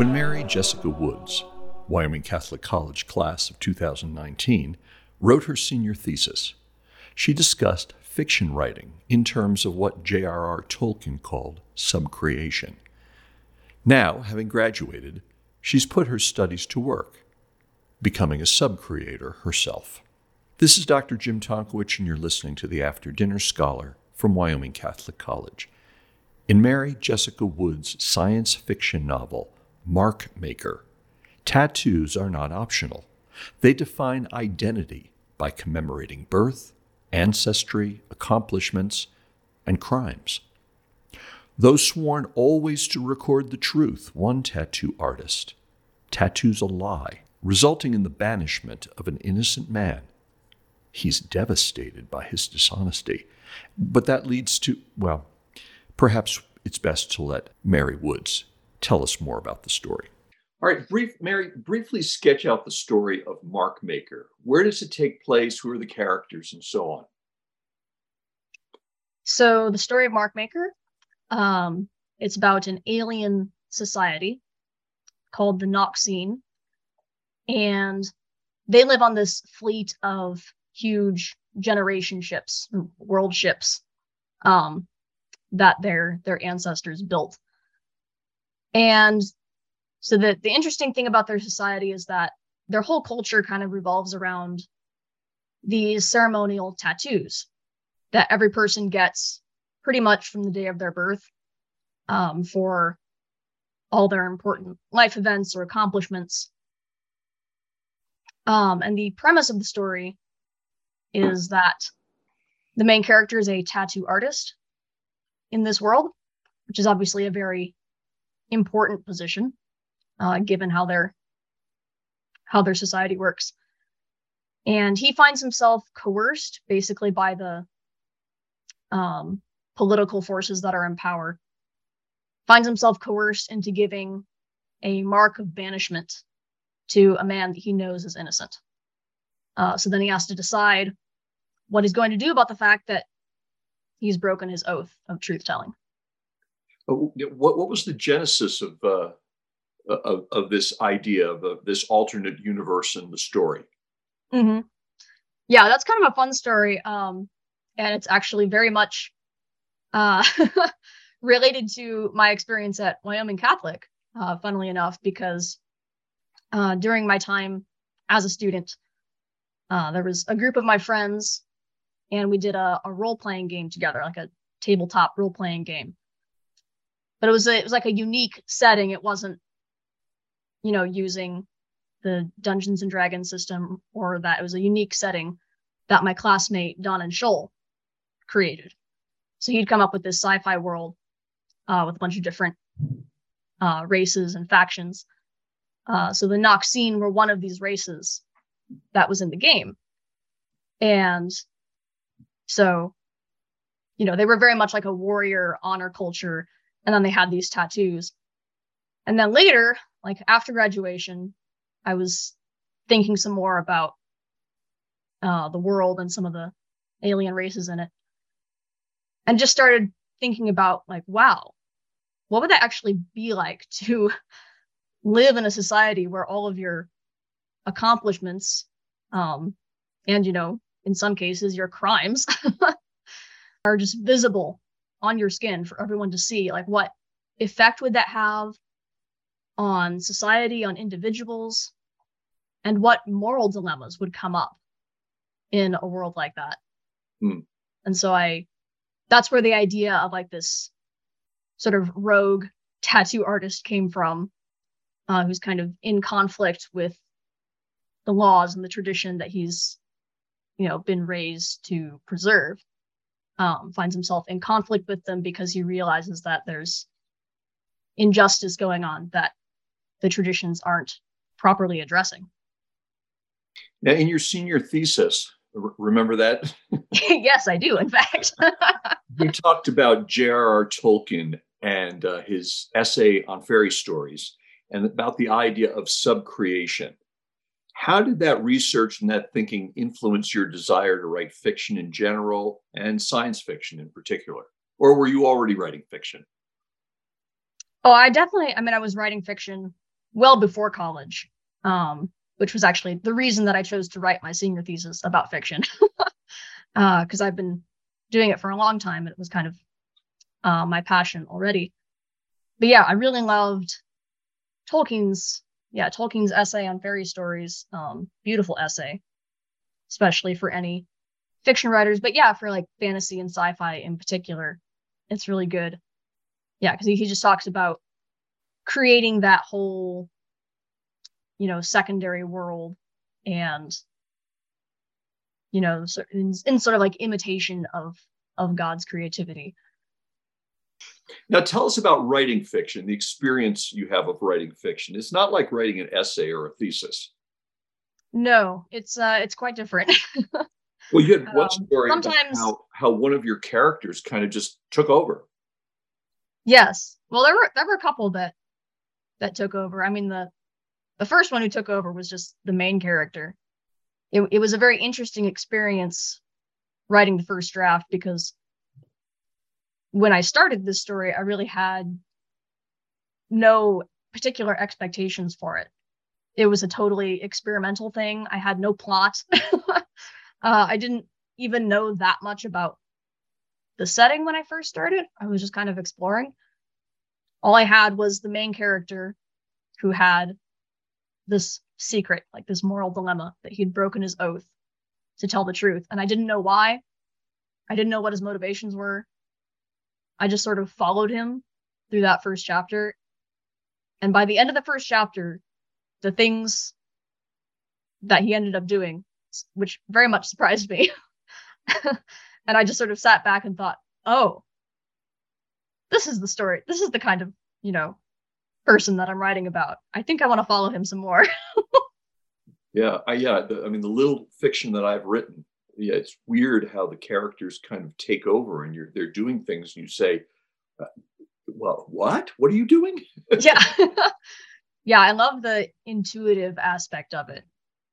When Mary Jessica Woods, Wyoming Catholic College class of 2019, wrote her senior thesis, she discussed fiction writing in terms of what J.R.R. Tolkien called subcreation. Now, having graduated, she's put her studies to work, becoming a subcreator herself. This is Dr. Jim Tonkovich, and you're listening to the After Dinner Scholar from Wyoming Catholic College. In Mary Jessica Woods' science fiction novel, Markmaker, tattoos are not optional. They define identity by commemorating birth, ancestry, accomplishments, and crimes. Though sworn always to record the truth, one tattoo artist tattoos a lie, resulting in the banishment of an innocent man. He's devastated by his dishonesty, but that leads to, well, perhaps it's best to let Mary Woods tell us more about the story. All right, Mary, briefly sketch out the story of Markmaker. Where does it take place? Who are the characters and so on? So the story of Markmaker, it's about an alien society called the Noxene. And they live on this fleet of huge generation ships, world ships, that their ancestors built. And so the interesting thing about their society is that their whole culture kind of revolves around these ceremonial tattoos that every person gets pretty much from the day of their birth, for all their important life events or accomplishments. And the premise of the story is that the main character is a tattoo artist in this world, which is obviously a very important position, given how their society works. And he finds himself coerced basically by the political forces that are in power, finds himself coerced into giving a mark of banishment to a man that he knows is innocent. So then he has to decide what he's going to do about the fact that he's broken his oath of truth-telling. What was the genesis of this idea of this alternate universe in the story? Mm-hmm. Yeah, that's kind of a fun story. And it's actually very much related to my experience at Wyoming Catholic, funnily enough, because during my time as a student, there was a group of my friends and we did a role-playing game together, like a tabletop role-playing game. But it was like a unique setting. It wasn't, using the Dungeons and Dragons system or that. It was a unique setting that my classmate, Don and Shoal, created. So he'd come up with this sci-fi world with a bunch of different races and factions. So the Noxene were one of these races that was in the game. And so, they were very much like a warrior honor culture. And then they had these tattoos. And then later, like after graduation, I was thinking some more about the world and some of the alien races in it. And just started thinking about like, wow, what would that actually be like to live in a society where all of your accomplishments and, in some cases, your crimes are just visible on your skin for everyone to see? Like, what effect would that have on society, on individuals, and what moral dilemmas would come up in a world like that? Mm. And so that's where the idea of like this sort of rogue tattoo artist came from, who's kind of in conflict with the laws and the tradition that he's, been raised to preserve, finds himself in conflict with them because he realizes that there's injustice going on that the traditions aren't properly addressing. Now, in your senior thesis, remember that? Yes, I do, in fact. You talked about J.R.R. Tolkien and his essay on fairy stories and about the idea of subcreation. How did that research and that thinking influence your desire to write fiction in general and science fiction in particular? Or were you already writing fiction? Oh, I was writing fiction well before college, which was actually the reason that I chose to write my senior thesis about fiction, because I've been doing it for a long time, and it was kind of my passion already. But yeah, I really loved Tolkien's essay on fairy stories. Beautiful essay, especially for any fiction writers, but yeah, for like fantasy and sci-fi in particular, it's really good. Yeah, because he just talks about creating that whole, you know, secondary world, and, you know, in sort of like imitation of God's creativity. Now, tell us about writing fiction, the experience you have of writing fiction. It's not like writing an essay or a thesis. No, it's quite different. Well, you had one story about how one of your characters kind of just took over. Yes. Well, there were a couple that took over. I mean, the first one who took over was just the main character. It was a very interesting experience writing the first draft, because when I started this story, I really had no particular expectations for it. It was a totally experimental thing. I had no plot. I didn't even know that much about the setting when I first started. I was just kind of exploring. All I had was the main character who had this secret, like this moral dilemma, that he'd broken his oath to tell the truth. And I didn't know why. I didn't know what his motivations were. I just sort of followed him through that first chapter. And by the end of the first chapter, the things that he ended up doing, which very much surprised me. And I just sort of sat back and thought, oh, this is the story. This is the kind of, you know, person that I'm writing about. I think I want to follow him some more. Yeah. I mean, the little fiction that I've written, yeah, it's weird how the characters kind of take over, and they're doing things, and you say, well, what are you doing? Yeah. Yeah, I love the intuitive aspect of it.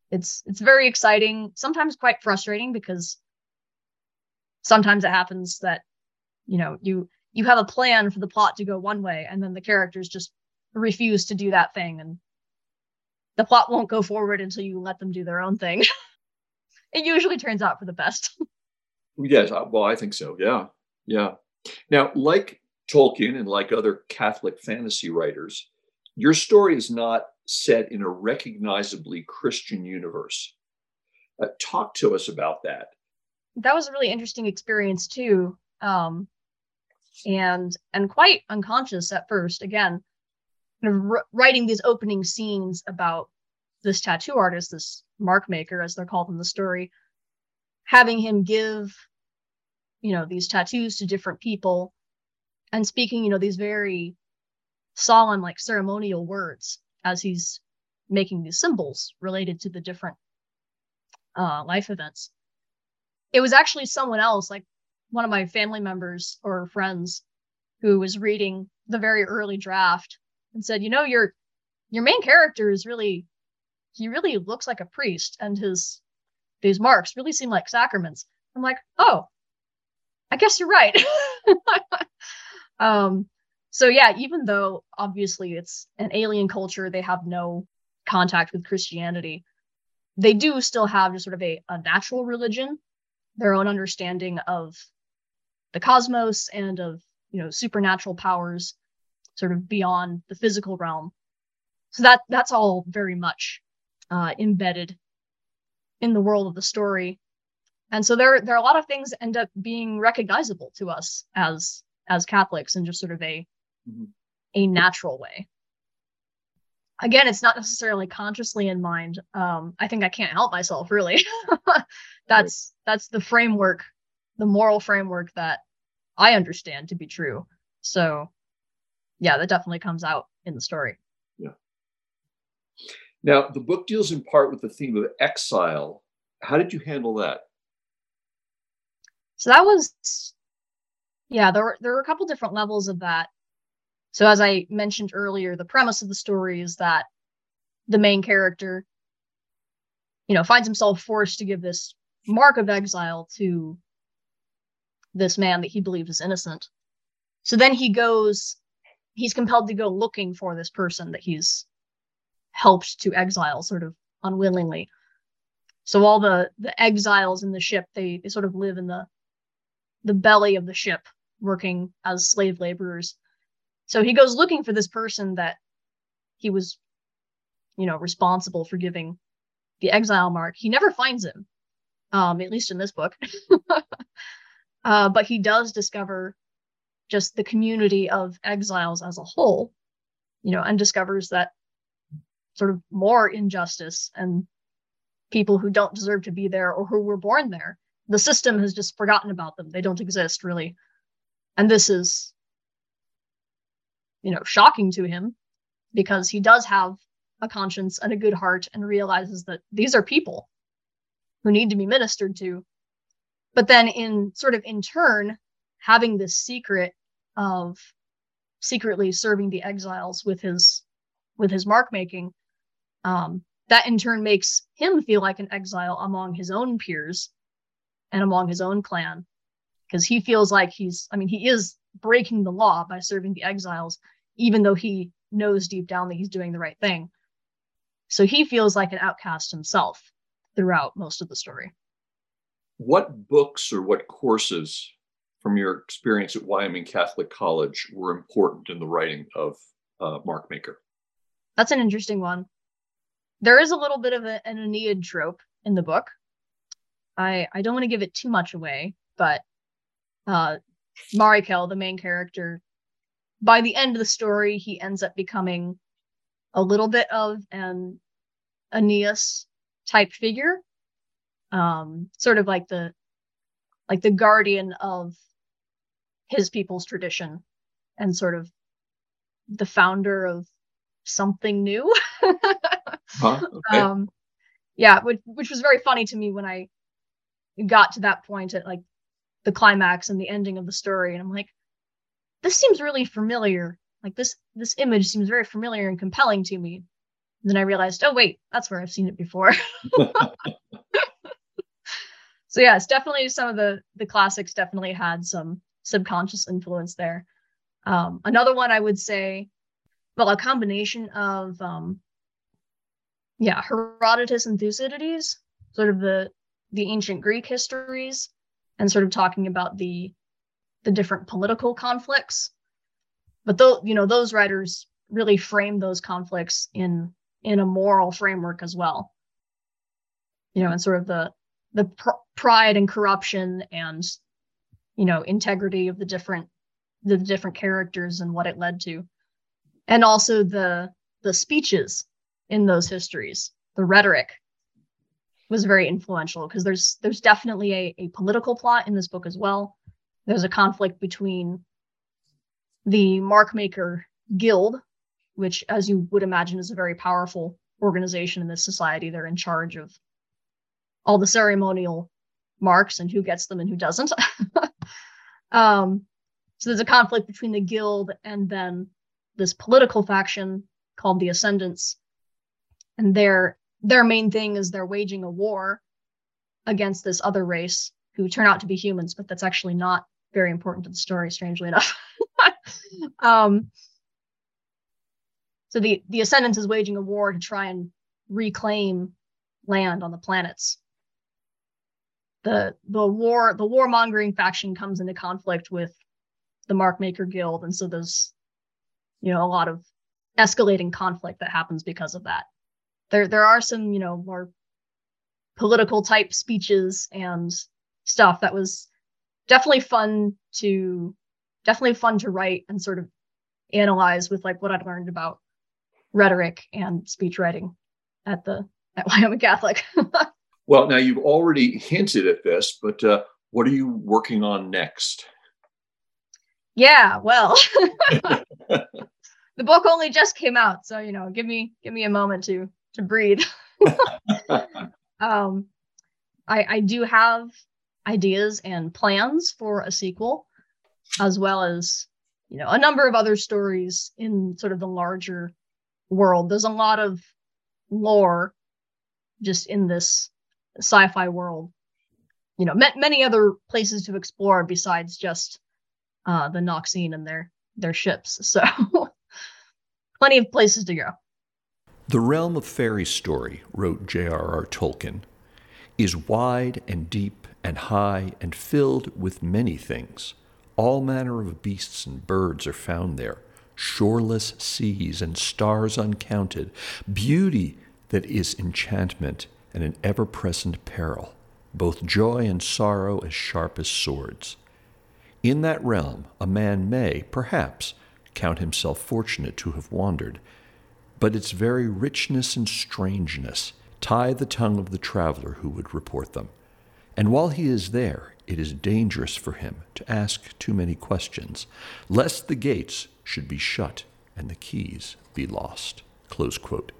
It's very exciting, sometimes quite frustrating, because sometimes it happens that, you know, you have a plan for the plot to go one way, and then the characters just refuse to do that thing, and the plot won't go forward until you let them do their own thing. It usually turns out for the best. Yes, well, I think so, yeah. Now, like Tolkien and like other Catholic fantasy writers, your story is not set in a recognizably Christian universe. Talk to us about that. That was a really interesting experience too, and quite unconscious at first. Again, kind of writing these opening scenes about this tattoo artist, this Markmaker, as they're called in the story, having him give, you know, these tattoos to different people, and speaking, you know, these very solemn, like ceremonial words as he's making these symbols related to the different life events. It was actually someone else, like one of my family members or friends, who was reading the very early draft and said, you know, your main character is really looks like a priest, and these marks really seem like sacraments. I'm like, oh, I guess you're right. So yeah, even though obviously it's an alien culture, they have no contact with Christianity, they do still have just sort of a natural religion, their own understanding of the cosmos and of, you know, supernatural powers sort of beyond the physical realm. So that's all very much embedded in the world of the story. And so there are a lot of things that end up being recognizable to us as Catholics in just sort of a natural way. Again, it's not necessarily consciously in mind. I think I can't help myself, really. That's the framework, the moral framework that I understand to be true. So yeah, that definitely comes out in the story. Yeah. Now, the book deals in part with the theme of exile. How did you handle that? So that was, yeah, there were a couple different levels of that. So as I mentioned earlier, the premise of the story is that the main character, you know, finds himself forced to give this mark of exile to this man that he believes is innocent. So then he's compelled to go looking for this person that he's helped to exile sort of unwillingly. So all the exiles in the ship, they sort of live in the belly of the ship, working as slave laborers. So he goes looking for this person that he was, you know, responsible for giving the exile mark. He never finds him, at least in this book. But he does discover just the community of exiles as a whole, you know, and discovers that sort of more injustice and people who don't deserve to be there or who were born there. The system has just forgotten about them. They don't exist, really. And this is, you know, shocking to him, because he does have a conscience and a good heart and realizes that these are people who need to be ministered to. But then in sort of in turn, having this secret of secretly serving the exiles with his mark making, that in turn makes him feel like an exile among his own peers and among his own clan, because he feels like he's, I mean, he is breaking the law by serving the exiles, even though he knows deep down that he's doing the right thing. So he feels like an outcast himself throughout most of the story. What books or what courses from your experience at Wyoming Catholic College were important in the writing of Markmaker? That's an interesting one. There is a little bit of an Aeneid trope in the book. I don't want to give it too much away, but Marichel, the main character, by the end of the story, he ends up becoming a little bit of an Aeneas-type figure, sort of like the guardian of his people's tradition and sort of the founder of something new. Okay. Yeah, which was very funny to me when I got to that point at like the climax and the ending of the story, and I'm like, this seems really familiar. Like this image seems very familiar and compelling to me. And then I realized, oh wait, that's where I've seen it before. So yeah, it's definitely some of the classics definitely had some subconscious influence there. Another one I would say, well, a combination of Herodotus and Thucydides, sort of the ancient Greek histories, and sort of talking about the different political conflicts. But those writers really frame those conflicts in a moral framework as well. You know, and sort of the pride and corruption and, you know, integrity of the different characters and what it led to. And also the speeches in those histories, the rhetoric was very influential, because there's definitely a political plot in this book as well. There's a conflict between the Markmaker Guild, which, as you would imagine, is a very powerful organization in this society. They're in charge of all the ceremonial marks and who gets them and who doesn't. So there's a conflict between the guild and then this political faction called the Ascendants. And their main thing is they're waging a war against this other race who turn out to be humans, but that's actually not very important to the story, strangely enough. So the Ascendants is waging a war to try and reclaim land on the planets. The warmongering faction comes into conflict with the Markmaker Guild, and so there's, you know, a lot of escalating conflict that happens because of that. There are some, you know, more political type speeches and stuff that was definitely fun to write and sort of analyze with like what I'd learned about rhetoric and speech writing at Wyoming Catholic. Well, now you've already hinted at this, but what are you working on next? Yeah, well, the book only just came out, so you know, give me a moment to breathe. I do have ideas and plans for a sequel, as well as, you know, a number of other stories in sort of the larger world. There's a lot of lore just in this sci-fi world, you know, many other places to explore besides just the Noxene and their ships. So plenty of places to go. The realm of fairy story, wrote J.R.R. Tolkien, is wide and deep and high and filled with many things. All manner of beasts and birds are found there, shoreless seas and stars uncounted, beauty that is enchantment and an ever-present peril, both joy and sorrow as sharp as swords. In that realm a man may, perhaps, count himself fortunate to have wandered, but its very richness and strangeness tie the tongue of the traveler who would report them. And while he is there, it is dangerous for him to ask too many questions, lest the gates should be shut and the keys be lost." Close quote.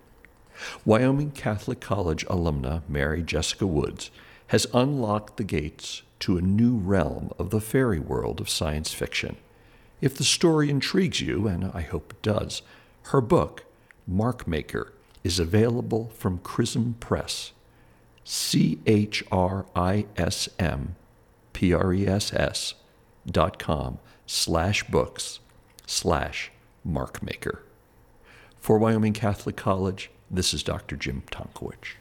Wyoming Catholic College alumna Mary Jessica Woods has unlocked the gates to a new realm of the fairy world of science fiction. If the story intrigues you, and I hope it does, her book, Markmaker, is available from Chrism Press, chrismpress.com/books/Markmaker. For Wyoming Catholic College, this is Dr. Jim Tonkovich.